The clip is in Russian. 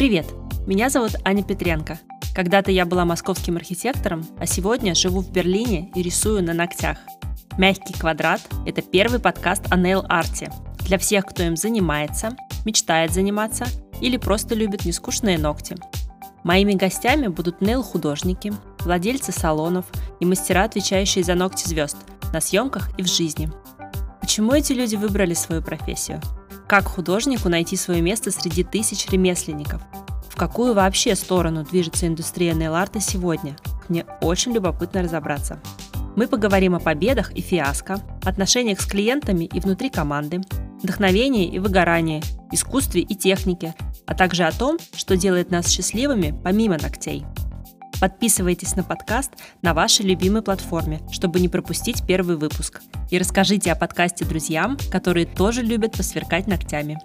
Привет! Меня зовут Аня Петренко. Когда-то я была московским архитектором, а сегодня живу в Берлине и рисую на ногтях. «Мягкий квадрат» — это первый подкаст о нейл-арте для всех, кто им занимается, мечтает заниматься или просто любит нескучные ногти. Моими гостями будут нейл-художники, владельцы салонов и мастера, отвечающие за ногти звезд на съемках и в жизни. Почему эти люди выбрали свою профессию? Как художнику найти свое место среди тысяч ремесленников? В какую вообще сторону движется индустрия нейл-арта сегодня? Мне очень любопытно разобраться. Мы поговорим о победах и фиаско, отношениях с клиентами и внутри команды, вдохновении и выгорании, искусстве и технике, а также о том, что делает нас счастливыми помимо ногтей. Подписывайтесь на подкаст на вашей любимой платформе, чтобы не пропустить первый выпуск. И расскажите о подкасте друзьям, которые тоже любят посверкать ногтями.